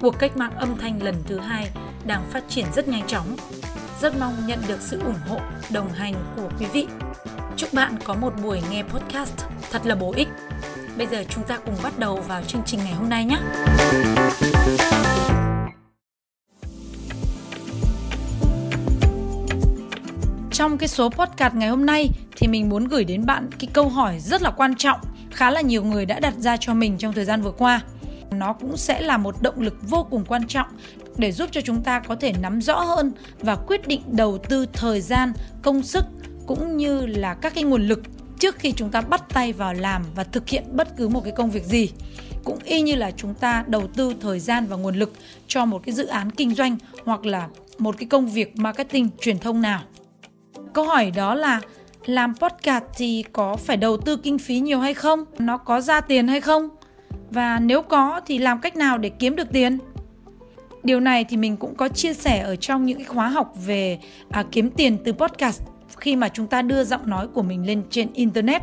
cuộc cách mạng âm thanh lần thứ 2 đang phát triển rất nhanh chóng. Rất mong nhận được sự ủng hộ, đồng hành của quý vị. Chúc bạn có một buổi nghe podcast thật là bổ ích. Bây giờ chúng ta cùng bắt đầu vào chương trình ngày hôm nay nhé. Trong cái số podcast ngày hôm nay thì mình muốn gửi đến bạn cái câu hỏi rất là quan trọng, khá là nhiều người đã đặt ra cho mình trong thời gian vừa qua. Nó cũng sẽ là một động lực vô cùng quan trọng để giúp cho chúng ta có thể nắm rõ hơn và quyết định đầu tư thời gian, công sức cũng như là các cái nguồn lực trước khi chúng ta bắt tay vào làm và thực hiện bất cứ một cái công việc gì. Cũng y như là chúng ta đầu tư thời gian và nguồn lực cho một cái dự án kinh doanh hoặc là một cái công việc marketing truyền thông nào. Câu hỏi đó là làm podcast thì có phải đầu tư kinh phí nhiều hay không? Nó có ra tiền hay không? Và nếu có thì làm cách nào để kiếm được tiền? Điều này thì mình cũng có chia sẻ ở trong những khóa học về kiếm tiền từ podcast khi mà chúng ta đưa giọng nói của mình lên trên Internet.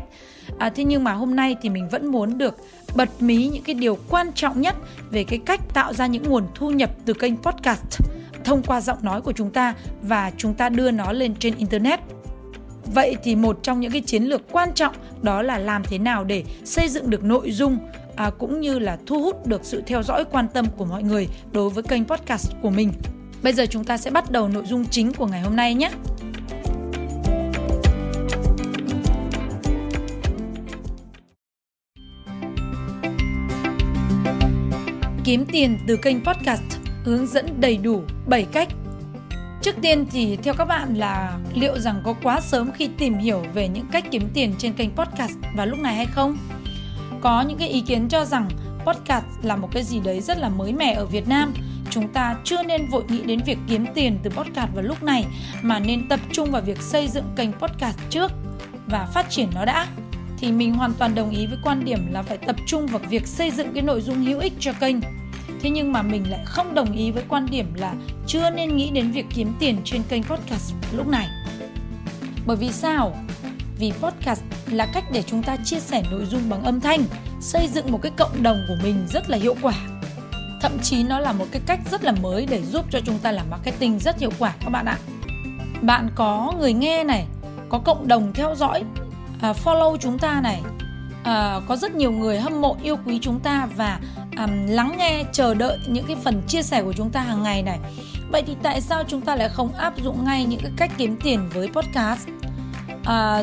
Thế nhưng mà hôm nay thì mình vẫn muốn được bật mí những cái điều quan trọng nhất về cái cách tạo ra những nguồn thu nhập từ kênh podcast thông qua giọng nói của chúng ta và chúng ta đưa nó lên trên Internet. Vậy thì một trong những cái chiến lược quan trọng đó là làm thế nào để xây dựng được nội dung cũng như là thu hút được sự theo dõi quan tâm của mọi người đối với kênh podcast của mình. Bây giờ chúng ta sẽ bắt đầu nội dung chính của ngày hôm nay nhé. Kiếm tiền từ kênh podcast, hướng dẫn đầy đủ 7 cách. Trước tiên thì theo các bạn là liệu rằng có quá sớm khi tìm hiểu về những cách kiếm tiền trên kênh podcast vào lúc này hay không? Có những cái ý kiến cho rằng podcast là một cái gì đấy rất là mới mẻ ở Việt Nam. Chúng ta chưa nên vội nghĩ đến việc kiếm tiền từ podcast vào lúc này mà nên tập trung vào việc xây dựng kênh podcast trước và phát triển nó đã. Thì mình hoàn toàn đồng ý với quan điểm là phải tập trung vào việc xây dựng cái nội dung hữu ích cho kênh. Thế nhưng mà mình lại không đồng ý với quan điểm là chưa nên nghĩ đến việc kiếm tiền trên kênh podcast lúc này. Bởi vì sao? Vì podcast là cách để chúng ta chia sẻ nội dung bằng âm thanh, xây dựng một cái cộng đồng của mình rất là hiệu quả. Thậm chí nó là một cái cách rất là mới để giúp cho chúng ta làm marketing rất hiệu quả các bạn ạ. Bạn có người nghe này, có cộng đồng theo dõi, follow chúng ta này, có rất nhiều người hâm mộ yêu quý chúng ta và lắng nghe, chờ đợi những cái phần chia sẻ của chúng ta hàng ngày này. Vậy thì tại sao chúng ta lại không áp dụng ngay những cái cách kiếm tiền với podcast?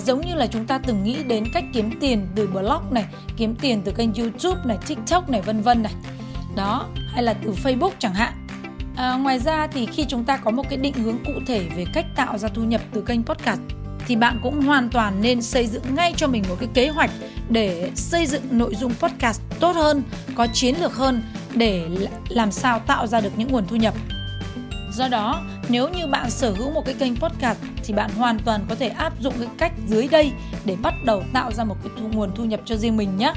Giống như là chúng ta từng nghĩ đến cách kiếm tiền từ blog này, kiếm tiền từ kênh YouTube này, TikTok này, vân vân này. Đó, hay là từ Facebook chẳng hạn. Ngoài ra thì khi chúng ta có một cái định hướng cụ thể về cách tạo ra thu nhập từ kênh podcast thì bạn cũng hoàn toàn nên xây dựng ngay cho mình một cái kế hoạch để xây dựng nội dung podcast tốt hơn, có chiến lược hơn để làm sao tạo ra được những nguồn thu nhập. Do đó, nếu như bạn sở hữu một cái kênh podcast thì bạn hoàn toàn có thể áp dụng cái cách dưới đây để bắt đầu tạo ra một cái nguồn thu nhập cho riêng mình nhé.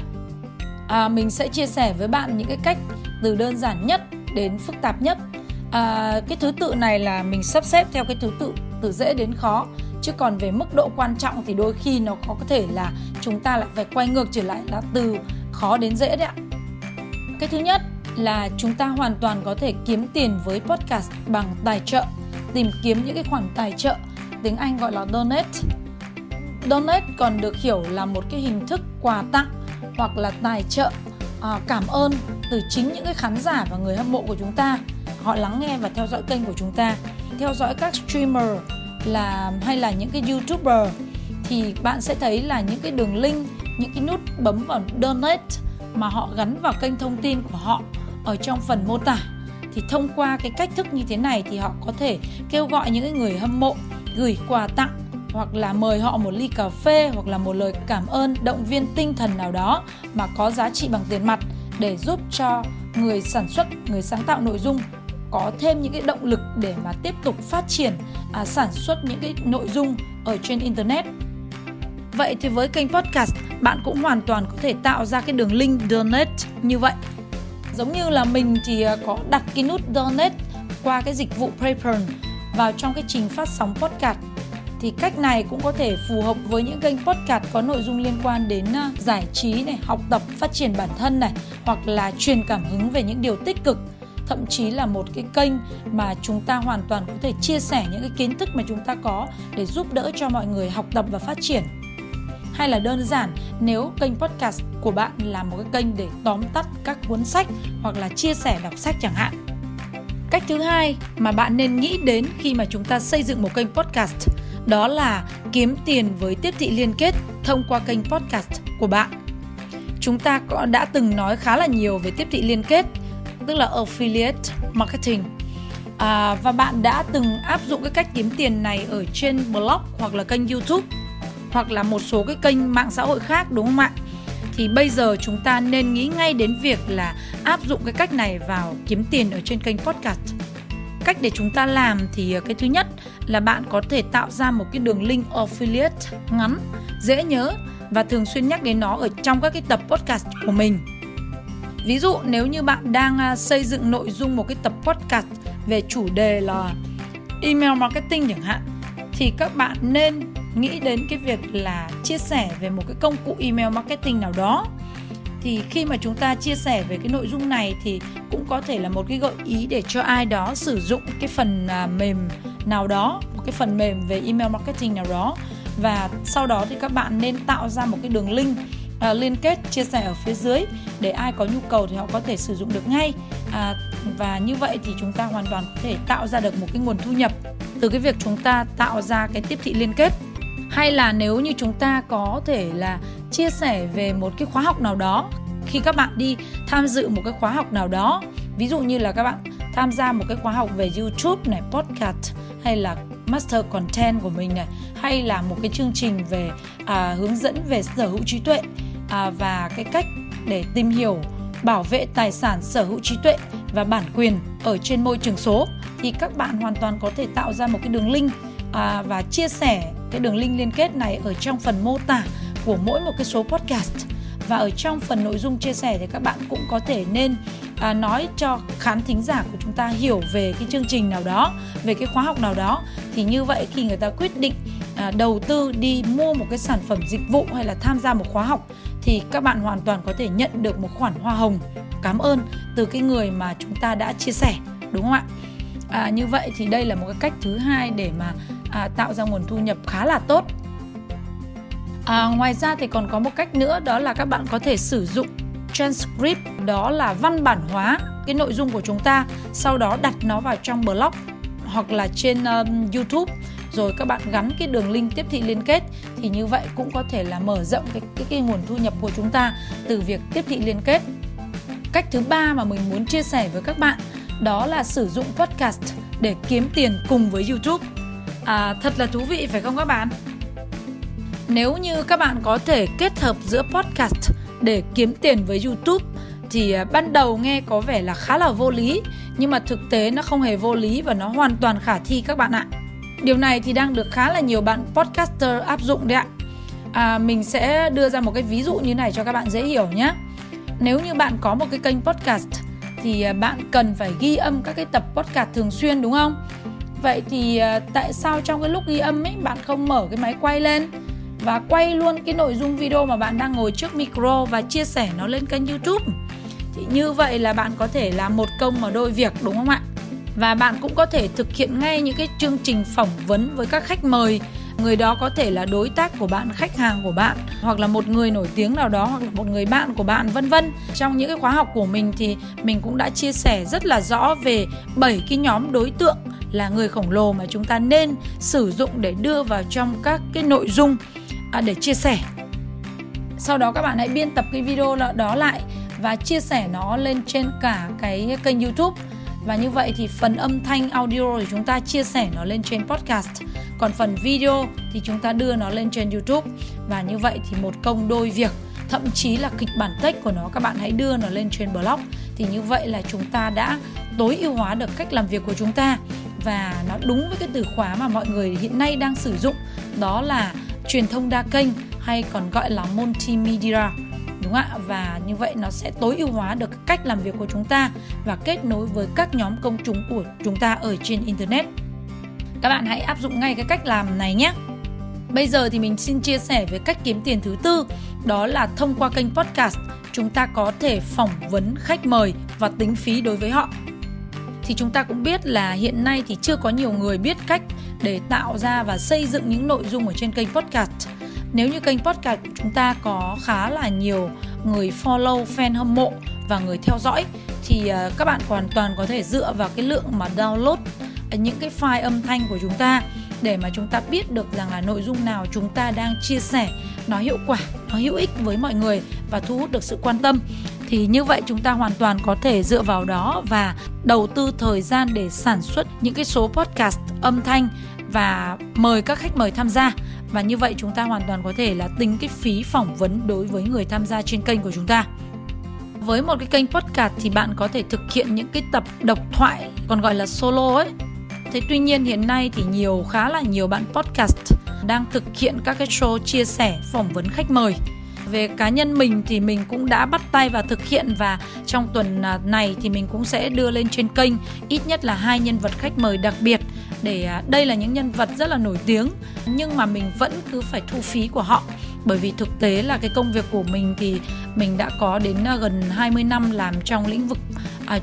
Mình sẽ chia sẻ với bạn những cái cách từ đơn giản nhất đến phức tạp nhất. Cái thứ tự này là mình sắp xếp theo cái thứ tự từ dễ đến khó. Chứ còn về mức độ quan trọng thì đôi khi nó có thể là chúng ta lại phải quay ngược trở lại là từ khó đến dễ đấy ạ. Cái thứ nhất là chúng ta hoàn toàn có thể kiếm tiền với podcast bằng tài trợ, tìm kiếm những cái khoản tài trợ, tiếng Anh gọi là Donate. Donate còn được hiểu là một cái hình thức quà tặng hoặc là tài trợ, cảm ơn từ chính những cái khán giả và người hâm mộ của chúng ta. Họ lắng nghe và theo dõi kênh của chúng ta, theo dõi các streamer là hay là những cái YouTuber thì bạn sẽ thấy là những cái đường link, những cái nút bấm vào Donate mà họ gắn vào kênh thông tin của họ ở trong phần mô tả. Thì thông qua cái cách thức như thế này thì họ có thể kêu gọi những người hâm mộ gửi quà tặng hoặc là mời họ một ly cà phê hoặc là một lời cảm ơn, động viên tinh thần nào đó mà có giá trị bằng tiền mặt để giúp cho người sản xuất, người sáng tạo nội dung có thêm những cái động lực để mà tiếp tục phát triển, sản xuất những cái nội dung ở trên Internet. Vậy thì với kênh podcast, bạn cũng hoàn toàn có thể tạo ra cái đường link Donate như vậy. Giống như là mình thì có đặt cái nút Donate qua cái dịch vụ Patreon vào trong cái trình phát sóng podcast. Thì cách này cũng có thể phù hợp với những kênh podcast có nội dung liên quan đến giải trí này, học tập, phát triển bản thân này, hoặc là truyền cảm hứng về những điều tích cực. Thậm chí là một cái kênh mà chúng ta hoàn toàn có thể chia sẻ những cái kiến thức mà chúng ta có để giúp đỡ cho mọi người học tập và phát triển. Hay là đơn giản, nếu kênh podcast của bạn là một cái kênh để tóm tắt các cuốn sách hoặc là chia sẻ đọc sách chẳng hạn. Cách thứ hai mà bạn nên nghĩ đến khi mà chúng ta xây dựng một kênh podcast, đó là kiếm tiền với tiếp thị liên kết thông qua kênh podcast của bạn. Chúng ta đã từng nói khá là nhiều về tiếp thị liên kết, tức là Affiliate Marketing. Và bạn đã từng áp dụng cái cách kiếm tiền này ở trên blog hoặc là kênh YouTube hoặc là một số cái kênh mạng xã hội khác, đúng không ạ? Thì bây giờ chúng ta nên nghĩ ngay đến việc là áp dụng cái cách này vào kiếm tiền ở trên kênh podcast. Cách để chúng ta làm thì cái thứ nhất là bạn có thể tạo ra một cái đường link affiliate ngắn, dễ nhớ và thường xuyên nhắc đến nó ở trong các cái tập podcast của mình. Ví dụ nếu như bạn đang xây dựng nội dung một cái tập podcast về chủ đề là email marketing chẳng hạn, thì các bạn nên nghĩ đến cái việc là chia sẻ về một cái công cụ email marketing nào đó. Thì khi mà chúng ta chia sẻ về cái nội dung này thì cũng có thể là một cái gợi ý để cho ai đó sử dụng cái phần mềm nào đó, một cái phần mềm về email marketing nào đó. Và sau đó thì các bạn nên tạo ra một cái đường link liên kết chia sẻ ở phía dưới để ai có nhu cầu thì họ có thể sử dụng được ngay. Và như vậy thì chúng ta hoàn toàn có thể tạo ra được một cái nguồn thu nhập từ cái việc chúng ta tạo ra cái tiếp thị liên kết. Hay là nếu như chúng ta có thể là chia sẻ về một cái khóa học nào đó, khi các bạn đi tham dự một cái khóa học nào đó, ví dụ như là các bạn tham gia một cái khóa học về YouTube này, podcast hay là master content của mình này, hay là một cái chương trình về hướng dẫn về sở hữu trí tuệ và cái cách để tìm hiểu, bảo vệ tài sản sở hữu trí tuệ và bản quyền ở trên môi trường số, thì các bạn hoàn toàn có thể tạo ra một cái đường link và chia sẻ cái đường link liên kết này ở trong phần mô tả của mỗi một cái số podcast. Và ở trong phần nội dung chia sẻ thì các bạn cũng có thể nên nói cho khán thính giả của chúng ta hiểu về cái chương trình nào đó, về cái khóa học nào đó. Thì như vậy khi người ta quyết định đầu tư đi mua một cái sản phẩm dịch vụ hay là tham gia một khóa học thì các bạn hoàn toàn có thể nhận được một khoản hoa hồng, cảm ơn từ cái người mà chúng ta đã chia sẻ, đúng không ạ? Như vậy thì đây là một cái cách thứ hai để mà tạo ra nguồn thu nhập khá là tốt. Ngoài ra thì còn có một cách nữa, đó là các bạn có thể sử dụng transcript, đó là văn bản hóa cái nội dung của chúng ta, sau đó đặt nó vào trong blog hoặc là trên YouTube, rồi các bạn gắn cái đường link tiếp thị liên kết. Thì như vậy cũng có thể là mở rộng cái nguồn thu nhập của chúng ta từ việc tiếp thị liên kết. Cách thứ ba mà mình muốn chia sẻ với các bạn, đó là sử dụng podcast để kiếm tiền cùng với YouTube. Thật là thú vị phải không các bạn? Nếu như các bạn có thể kết hợp giữa podcast để kiếm tiền với YouTube thì ban đầu nghe có vẻ là khá là vô lý, nhưng mà thực tế nó không hề vô lý và nó hoàn toàn khả thi các bạn ạ. Điều này thì đang được khá là nhiều bạn podcaster áp dụng đấy ạ. Mình sẽ đưa ra một cái ví dụ như này cho các bạn dễ hiểu nhé. Nếu như bạn có một cái kênh podcast thì bạn cần phải ghi âm các cái tập podcast thường xuyên, đúng không? Vậy thì tại sao trong cái lúc ghi âm ấy bạn không mở cái máy quay lên và quay luôn cái nội dung video mà bạn đang ngồi trước micro và chia sẻ nó lên kênh YouTube? Thì như vậy là bạn có thể làm một công mà đôi việc, đúng không ạ? Và bạn cũng có thể thực hiện ngay những cái chương trình phỏng vấn với các khách mời. Người đó có thể là đối tác của bạn, khách hàng của bạn, hoặc là một người nổi tiếng nào đó, hoặc là một người bạn của bạn, vân vân. Trong những cái khóa học của mình thì mình cũng đã chia sẻ rất là rõ về 7 cái nhóm đối tượng là người khổng lồ mà chúng ta nên sử dụng để đưa vào trong các cái nội dung để chia sẻ. Sau đó các bạn hãy biên tập cái video đó lại và chia sẻ nó lên trên cả cái kênh YouTube. Và như vậy thì phần âm thanh audio thì chúng ta chia sẻ nó lên trên podcast, còn phần video thì chúng ta đưa nó lên trên YouTube. Và như vậy thì một công đôi việc, thậm chí là kịch bản text của nó các bạn hãy đưa nó lên trên blog. thì như vậy là chúng ta đã tối ưu hóa được cách làm việc của chúng ta, và nó đúng với cái từ khóa mà mọi người hiện nay đang sử dụng, đó là truyền thông đa kênh hay còn gọi là multimedia, đúng ạ. Và như vậy nó sẽ tối ưu hóa được cách làm việc của chúng ta và kết nối với các nhóm công chúng của chúng ta ở trên internet. Các bạn hãy áp dụng ngay cái cách làm này nhé. Bây giờ thì mình xin chia sẻ về cách kiếm tiền thứ tư, đó là thông qua kênh podcast. Chúng ta có thể phỏng vấn khách mời và tính phí đối với họ. Thì chúng ta cũng biết là hiện nay thì chưa có nhiều người biết cách để tạo ra và xây dựng những nội dung ở trên kênh podcast. Nếu như kênh podcast của chúng ta có khá là nhiều người follow, fan hâm mộ và người theo dõi, thì các bạn hoàn toàn có thể dựa vào cái lượng mà download những cái file âm thanh của chúng ta để mà chúng ta biết được rằng là nội dung nào chúng ta đang chia sẻ nó hiệu quả, nó hữu ích với mọi người và thu hút được sự quan tâm. Thì như vậy chúng ta hoàn toàn có thể dựa vào đó và đầu tư thời gian để sản xuất những cái số podcast âm thanh và mời các khách mời tham gia. Và như vậy chúng ta hoàn toàn có thể là tính cái phí phỏng vấn đối với người tham gia trên kênh của chúng ta. Với một cái kênh podcast thì bạn có thể thực hiện những cái tập độc thoại, còn gọi là solo ấy. Thế tuy nhiên hiện nay thì khá là nhiều bạn podcast đang thực hiện các cái show chia sẻ, phỏng vấn khách mời. Về cá nhân mình thì mình cũng đã bắt tay và thực hiện, và trong tuần này thì mình cũng sẽ đưa lên trên kênh ít nhất là 2 nhân vật khách mời đặc biệt, để đây là những nhân vật rất là nổi tiếng nhưng mà mình vẫn cứ phải thu phí của họ, bởi vì thực tế là cái công việc của mình thì mình đã có đến gần 20 năm làm trong lĩnh vực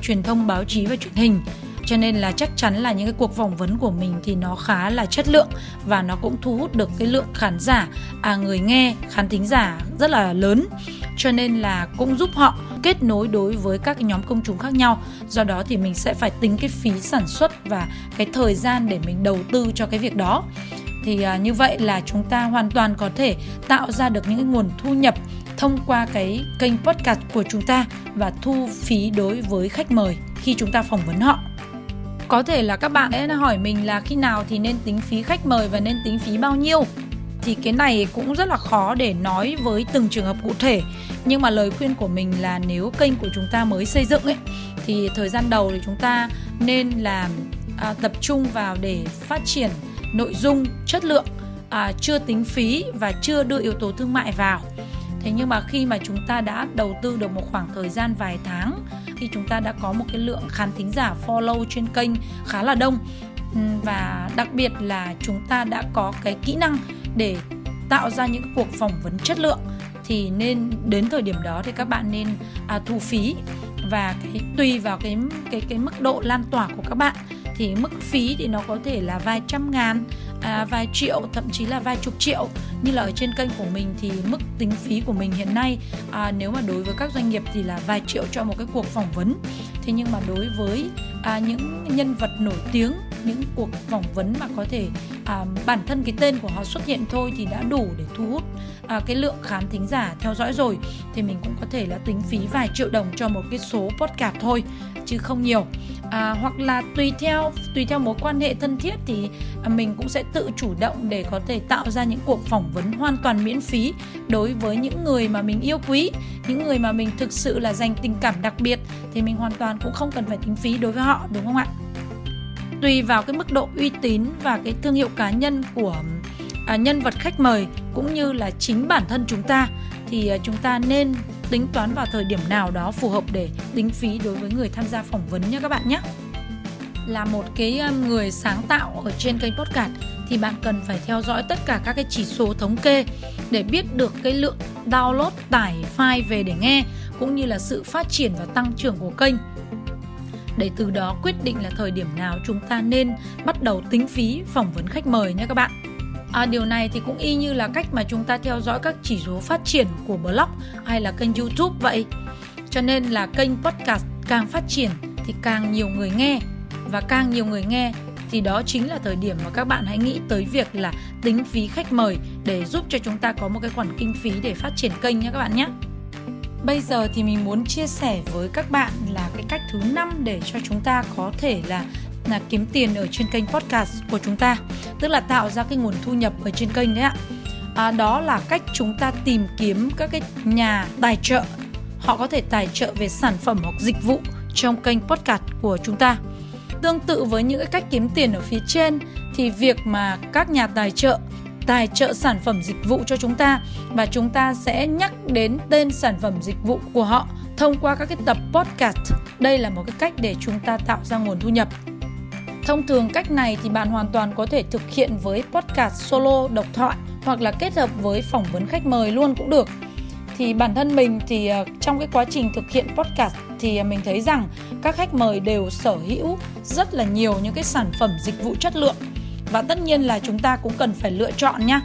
truyền thông, báo chí và truyền hình. Cho nên là chắc chắn là những cái cuộc phỏng vấn của mình thì nó khá là chất lượng và nó cũng thu hút được cái lượng khán giả, người nghe, khán thính giả rất là lớn. Cho nên là cũng giúp họ kết nối đối với các nhóm công chúng khác nhau. Do đó thì mình sẽ phải tính cái phí sản xuất và cái thời gian để mình đầu tư cho cái việc đó. Thì như vậy là chúng ta hoàn toàn có thể tạo ra được những cái nguồn thu nhập thông qua cái kênh podcast của chúng ta và thu phí đối với khách mời khi chúng ta phỏng vấn họ. Có thể là các bạn ấy hỏi mình là khi nào thì nên tính phí khách mời và nên tính phí bao nhiêu. Thì cái này cũng rất là khó để nói với từng trường hợp cụ thể. Nhưng mà lời khuyên của mình là nếu kênh của chúng ta mới xây dựng ấy, thì thời gian đầu thì chúng ta nên là tập trung vào để phát triển nội dung chất lượng, chưa tính phí và chưa đưa yếu tố thương mại vào. Thế nhưng mà khi mà chúng ta đã đầu tư được một khoảng thời gian vài tháng, khi chúng ta đã có một cái lượng khán thính giả follow trên kênh khá là đông, và đặc biệt là chúng ta đã có cái kỹ năng để tạo ra những cuộc phỏng vấn chất lượng, thì nên đến thời điểm đó thì các bạn nên thu phí. Và tùy vào cái mức độ lan tỏa của các bạn thì mức phí thì nó có thể là vài trăm ngàn, vài triệu, thậm chí là vài chục triệu. Như là ở trên kênh của mình thì mức tính phí của mình hiện nay nếu mà đối với các doanh nghiệp thì là vài triệu cho một cái cuộc phỏng vấn. Thế nhưng mà đối với những nhân vật nổi tiếng, những cuộc phỏng vấn mà có thể bản thân cái tên của họ xuất hiện thôi thì đã đủ để thu hút cái lượng khán thính giả theo dõi rồi, thì mình cũng có thể là tính phí vài triệu đồng cho một cái số podcast thôi, chứ không nhiều. Hoặc là tùy theo mối quan hệ thân thiết thì mình cũng sẽ tự chủ động để có thể tạo ra những cuộc phỏng vấn hoàn toàn miễn phí đối với những người mà mình yêu quý, những người mà mình thực sự là dành tình cảm đặc biệt, thì mình hoàn toàn cũng không cần phải tính phí đối với họ, đúng không ạ? Tùy vào cái mức độ uy tín và cái thương hiệu cá nhân của nhân vật khách mời cũng như là chính bản thân chúng ta, thì chúng ta nên tính toán vào thời điểm nào đó phù hợp để tính phí đối với người tham gia phỏng vấn nhé các bạn nhé. Là một cái người sáng tạo ở trên kênh podcast thì bạn cần phải theo dõi tất cả các cái chỉ số thống kê để biết được cái lượng download, tải file về để nghe, cũng như là sự phát triển và tăng trưởng của kênh, để từ đó quyết định là thời điểm nào chúng ta nên bắt đầu tính phí phỏng vấn khách mời nhé các bạn. Điều này thì cũng y như là cách mà chúng ta theo dõi các chỉ số phát triển của blog hay là kênh YouTube vậy. Cho nên là kênh podcast càng phát triển thì càng nhiều người nghe, và càng nhiều người nghe thì đó chính là thời điểm mà các bạn hãy nghĩ tới việc là tính phí khách mời để giúp cho chúng ta có một cái khoản kinh phí để phát triển kênh nhé các bạn nhé. Bây giờ thì mình muốn chia sẻ với các bạn là cái cách thứ 5 để cho chúng ta có thể là kiếm tiền ở trên kênh podcast của chúng ta, tức là tạo ra cái nguồn thu nhập ở trên kênh đấy ạ. Đó là cách chúng ta tìm kiếm các cái nhà tài trợ họ có thể tài trợ về sản phẩm hoặc dịch vụ trong kênh podcast của chúng ta. Tương tự với những cách kiếm tiền ở phía trên thì việc mà các nhà tài trợ sản phẩm dịch vụ cho chúng ta và chúng ta sẽ nhắc đến tên sản phẩm dịch vụ của họ thông qua các cái tập podcast. Đây là một cái cách để chúng ta tạo ra nguồn thu nhập. Thông thường cách này thì bạn hoàn toàn có thể thực hiện với podcast solo độc thoại hoặc là kết hợp với phỏng vấn khách mời luôn cũng được. Thì bản thân mình thì trong cái quá trình thực hiện podcast thì mình thấy rằng các khách mời đều sở hữu rất là nhiều những cái sản phẩm dịch vụ chất lượng. Và tất nhiên là chúng ta cũng cần phải lựa chọn nhé.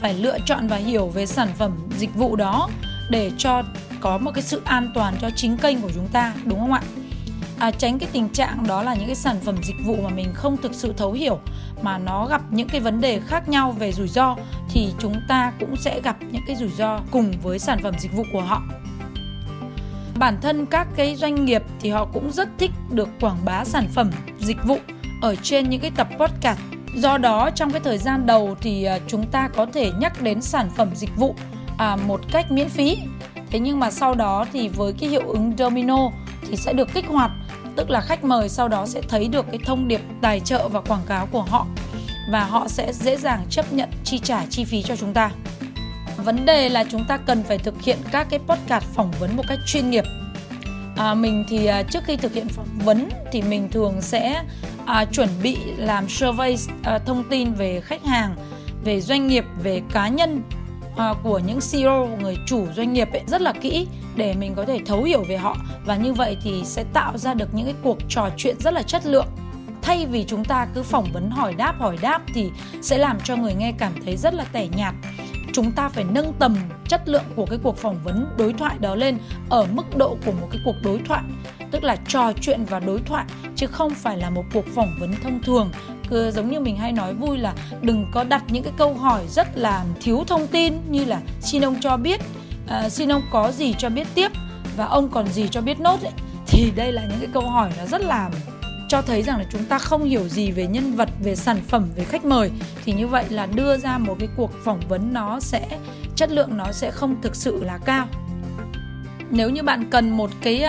Phải lựa chọn và hiểu về sản phẩm dịch vụ đó để cho có một cái sự an toàn cho chính kênh của chúng ta, đúng không ạ? Tránh cái tình trạng đó là những cái sản phẩm dịch vụ mà mình không thực sự thấu hiểu mà nó gặp những cái vấn đề khác nhau về rủi ro thì chúng ta cũng sẽ gặp những cái rủi ro cùng với sản phẩm dịch vụ của họ. Bản thân các cái doanh nghiệp thì họ cũng rất thích được quảng bá sản phẩm dịch vụ ở trên những cái tập podcast. Do đó trong cái thời gian đầu thì chúng ta có thể nhắc đến sản phẩm dịch vụ một cách miễn phí. Thế nhưng mà sau đó thì với cái hiệu ứng domino thì sẽ được kích hoạt, tức là khách mời sau đó sẽ thấy được cái thông điệp tài trợ và quảng cáo của họ và họ sẽ dễ dàng chấp nhận chi trả chi phí cho chúng ta. Vấn đề là chúng ta cần phải thực hiện các cái podcast phỏng vấn một cách chuyên nghiệp. Mình thì trước khi thực hiện phỏng vấn thì mình thường sẽ chuẩn bị làm survey thông tin về khách hàng, về doanh nghiệp, về cá nhân của những CEO, người chủ doanh nghiệp ấy, rất là kỹ để mình có thể thấu hiểu về họ. Và như vậy thì sẽ tạo ra được những cái cuộc trò chuyện rất là chất lượng. Thay vì chúng ta cứ phỏng vấn hỏi đáp thì sẽ làm cho người nghe cảm thấy rất là tẻ nhạt. Chúng ta phải nâng tầm chất lượng của cái cuộc phỏng vấn đối thoại đó lên ở mức độ của một cái cuộc đối thoại, tức là trò chuyện và đối thoại, chứ không phải là một cuộc phỏng vấn thông thường. Cứ giống như mình hay nói vui là đừng có đặt những cái câu hỏi rất là thiếu thông tin như là xin ông cho biết, xin ông có gì cho biết tiếp và ông còn gì cho biết nốt ấy. Thì đây là những cái câu hỏi nó rất là cho thấy rằng là chúng ta không hiểu gì về nhân vật, về sản phẩm, về khách mời. Thì như vậy là đưa ra một cái cuộc phỏng vấn nó sẽ chất lượng, nó sẽ không thực sự là cao. Nếu như bạn cần một cái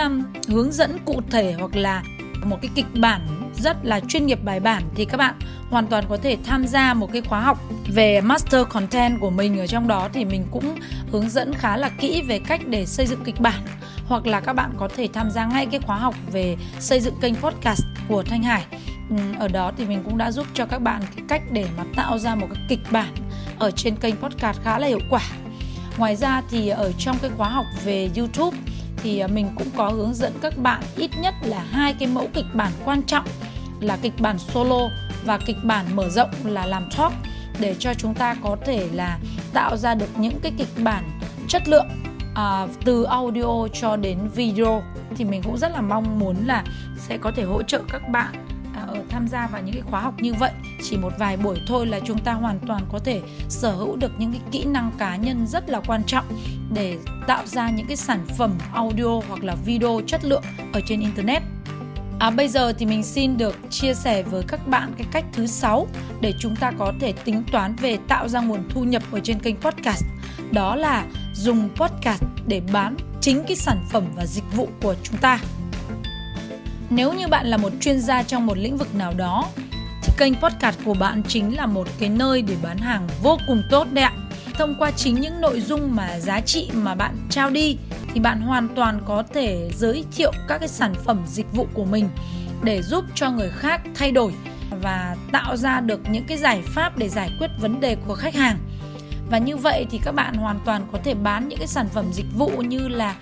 hướng dẫn cụ thể hoặc là một cái kịch bản rất là chuyên nghiệp bài bản thì các bạn hoàn toàn có thể tham gia một cái khóa học về master content của mình. Ở trong đó thì mình cũng hướng dẫn khá là kỹ về cách để xây dựng kịch bản, hoặc là các bạn có thể tham gia ngay cái khóa học về xây dựng kênh podcast của Thanh Hải. Ở đó thì mình cũng đã giúp cho các bạn cái cách để mà tạo ra một cái kịch bản ở trên kênh podcast khá là hiệu quả. Ngoài ra thì ở trong cái khóa học về YouTube thì mình cũng có hướng dẫn các bạn ít nhất là 2 cái mẫu kịch bản quan trọng là kịch bản solo và kịch bản mở rộng là làm talk, để cho chúng ta có thể là tạo ra được những cái kịch bản chất lượng từ audio cho đến video. Thì mình cũng rất là mong muốn là sẽ có thể hỗ trợ các bạn tham gia vào những cái khóa học như vậy. Chỉ một vài buổi thôi là chúng ta hoàn toàn có thể sở hữu được những cái kỹ năng cá nhân rất là quan trọng để tạo ra những cái sản phẩm audio hoặc là video chất lượng ở trên internet. Bây giờ thì mình xin được chia sẻ với các bạn cái cách thứ 6 để chúng ta có thể tính toán về tạo ra nguồn thu nhập ở trên kênh podcast. Đó là dùng podcast để bán chính cái sản phẩm và dịch vụ của chúng ta. Nếu như bạn là một chuyên gia trong một lĩnh vực nào đó thì kênh podcast của bạn chính là một cái nơi để bán hàng vô cùng tốt đấy ạ. Thông qua chính những nội dung mà giá trị mà bạn trao đi thì bạn hoàn toàn có thể giới thiệu các cái sản phẩm dịch vụ của mình để giúp cho người khác thay đổi và tạo ra được những cái giải pháp để giải quyết vấn đề của khách hàng. Và như vậy thì các bạn hoàn toàn có thể bán những cái sản phẩm dịch vụ như là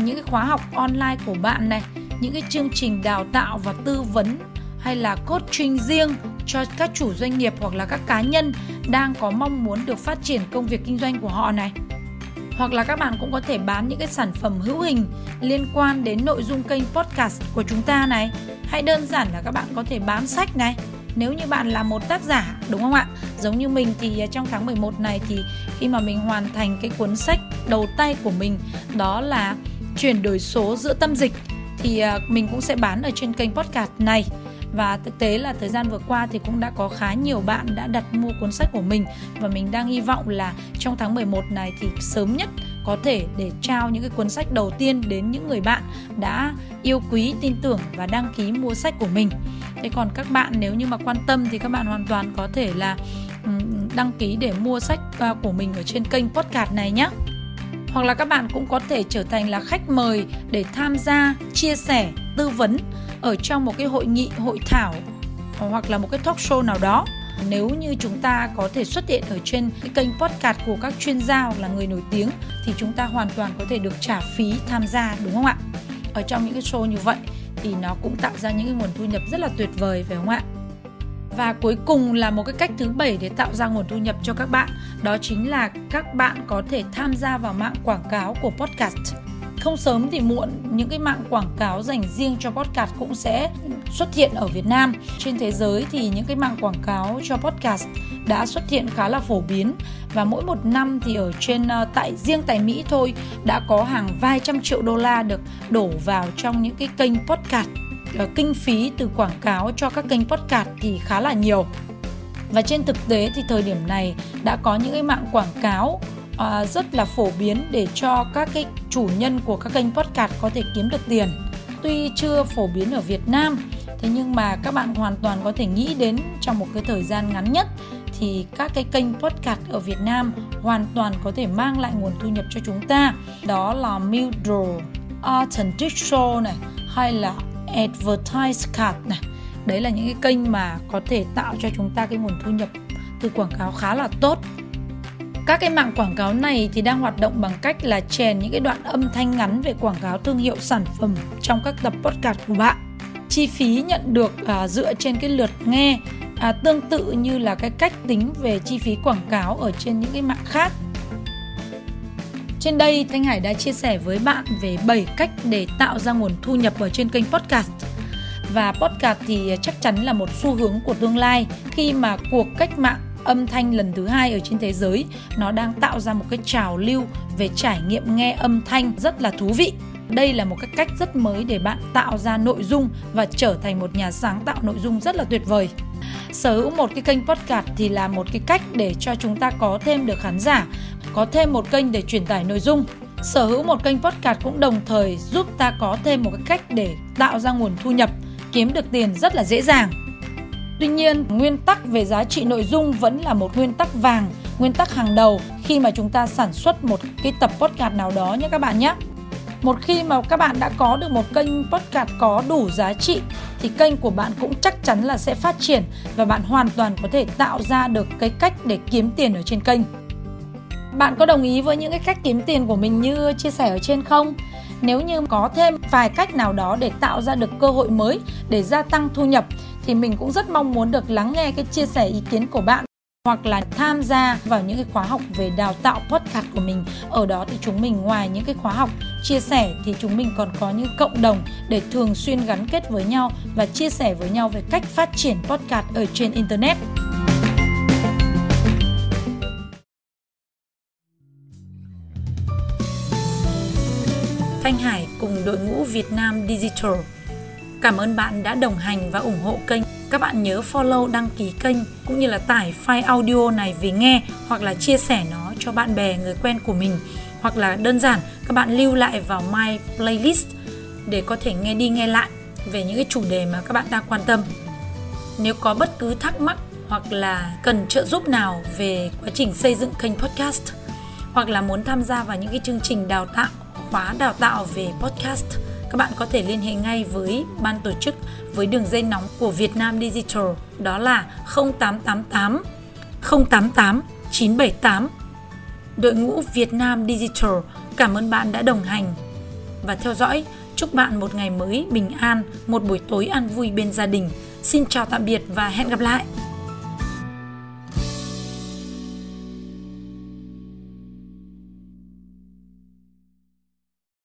những cái khóa học online của bạn này, những cái chương trình đào tạo và tư vấn hay là coaching riêng cho các chủ doanh nghiệp hoặc là các cá nhân đang có mong muốn được phát triển công việc kinh doanh của họ này. Hoặc là các bạn cũng có thể bán những cái sản phẩm hữu hình liên quan đến nội dung kênh podcast của chúng ta này. Hay đơn giản là các bạn có thể bán sách này. Nếu như bạn là một tác giả, đúng không ạ? Giống như mình thì trong tháng 11 này thì khi mà mình hoàn thành cái cuốn sách đầu tay của mình, đó là Chuyển đổi số giữa tâm dịch, thì mình cũng sẽ bán ở trên kênh podcast này. Và thực tế là thời gian vừa qua thì cũng đã có khá nhiều bạn đã đặt mua cuốn sách của mình. Và mình đang hy vọng là trong tháng 11 này thì sớm nhất có thể để trao những cái cuốn sách đầu tiên đến những người bạn đã yêu quý, tin tưởng và đăng ký mua sách của mình. Thế còn các bạn nếu như mà quan tâm thì các bạn hoàn toàn có thể là đăng ký để mua sách của mình ở trên kênh podcast này nhé. Hoặc là các bạn cũng có thể trở thành là khách mời để tham gia, chia sẻ, tư vấn ở trong một cái hội nghị, hội thảo hoặc là một cái talk show nào đó. Nếu như chúng ta có thể xuất hiện ở trên cái kênh podcast của các chuyên gia hoặc là người nổi tiếng thì chúng ta hoàn toàn có thể được trả phí tham gia, đúng không ạ? Ở trong những cái show như vậy thì nó cũng tạo ra những cái nguồn thu nhập rất là tuyệt vời, phải không ạ? Và cuối cùng là một cái cách thứ 7 để tạo ra nguồn thu nhập cho các bạn, đó chính là các bạn có thể tham gia vào mạng quảng cáo của podcast. Không sớm thì muộn, những cái mạng quảng cáo dành riêng cho podcast cũng sẽ xuất hiện ở Việt Nam. Trên thế giới thì những cái mạng quảng cáo cho podcast đã xuất hiện khá là phổ biến, và mỗi một năm thì ở trên riêng tại Mỹ thôi đã có hàng vài trăm triệu đô la được đổ vào trong những cái kênh podcast. Kinh phí từ quảng cáo cho các kênh podcast thì khá là nhiều. Và trên thực tế thì thời điểm này đã có những cái mạng quảng cáo rất là phổ biến để cho các cái chủ nhân của các kênh podcast có thể kiếm được tiền. Tuy chưa phổ biến ở Việt Nam, thế nhưng mà các bạn hoàn toàn có thể nghĩ đến trong một cái thời gian ngắn nhất thì các cái kênh podcast ở Việt Nam hoàn toàn có thể mang lại nguồn thu nhập cho chúng ta. Đó là Midroll, Authentic Show này, hay là Advertise Card này. Đấy là những cái kênh mà có thể tạo cho chúng ta cái nguồn thu nhập từ quảng cáo khá là tốt. Các cái mạng quảng cáo này thì đang hoạt động bằng cách là chèn những cái đoạn âm thanh ngắn về quảng cáo thương hiệu sản phẩm trong các tập podcast của bạn. Chi phí nhận được dựa trên cái lượt nghe, tương tự như là cái cách tính về chi phí quảng cáo ở trên những cái mạng khác. Trên đây, Thanh Hải đã chia sẻ với bạn về 7 cách để tạo ra nguồn thu nhập ở trên kênh podcast. Và podcast thì chắc chắn là một xu hướng của tương lai, khi mà cuộc cách mạng âm thanh lần thứ 2 ở trên thế giới nó đang tạo ra một cái trào lưu về trải nghiệm nghe âm thanh rất là thú vị. Đây là một cái cách rất mới để bạn tạo ra nội dung và trở thành một nhà sáng tạo nội dung rất là tuyệt vời. Sở hữu một cái kênh podcast thì là một cái cách để cho chúng ta có thêm được khán giả, có thêm một kênh để truyền tải nội dung. Sở hữu một kênh podcast cũng đồng thời giúp ta có thêm một cái cách để tạo ra nguồn thu nhập, kiếm được tiền rất là dễ dàng. Tuy nhiên, nguyên tắc về giá trị nội dung vẫn là một nguyên tắc vàng, nguyên tắc hàng đầu khi mà chúng ta sản xuất một cái tập podcast nào đó nhé các bạn nhé. Một khi mà các bạn đã có được một kênh podcast có đủ giá trị thì kênh của bạn cũng chắc chắn là sẽ phát triển, và bạn hoàn toàn có thể tạo ra được cái cách để kiếm tiền ở trên kênh. Bạn có đồng ý với những cái cách kiếm tiền của mình như chia sẻ ở trên không? Nếu như có thêm vài cách nào đó để tạo ra được cơ hội mới để gia tăng thu nhập thì mình cũng rất mong muốn được lắng nghe cái chia sẻ ý kiến của bạn, hoặc là tham gia vào những cái khóa học về đào tạo podcast của mình. Ở đó thì chúng mình ngoài những cái khóa học chia sẻ thì chúng mình còn có những cộng đồng để thường xuyên gắn kết với nhau và chia sẻ với nhau về cách phát triển podcast ở trên Internet. Thanh Hải cùng đội ngũ Việt Nam Digital cảm ơn bạn đã đồng hành và ủng hộ kênh. Các bạn nhớ follow, đăng ký kênh cũng như là tải file audio này về nghe, hoặc là chia sẻ nó cho bạn bè, người quen của mình, hoặc là đơn giản các bạn lưu lại vào My Playlist để có thể nghe đi nghe lại về những cái chủ đề mà các bạn đang quan tâm. Nếu có bất cứ thắc mắc hoặc là cần trợ giúp nào về quá trình xây dựng kênh podcast, hoặc là muốn tham gia vào những cái chương trình đào tạo, khóa đào tạo về podcast, các bạn có thể liên hệ ngay với ban tổ chức với đường dây nóng của Việt Nam Digital, đó là 0888 088 978. Đội ngũ Việt Nam Digital cảm ơn bạn đã đồng hành và theo dõi. Chúc bạn một ngày mới bình an, một buổi tối an vui bên gia đình. Xin chào tạm biệt và hẹn gặp lại!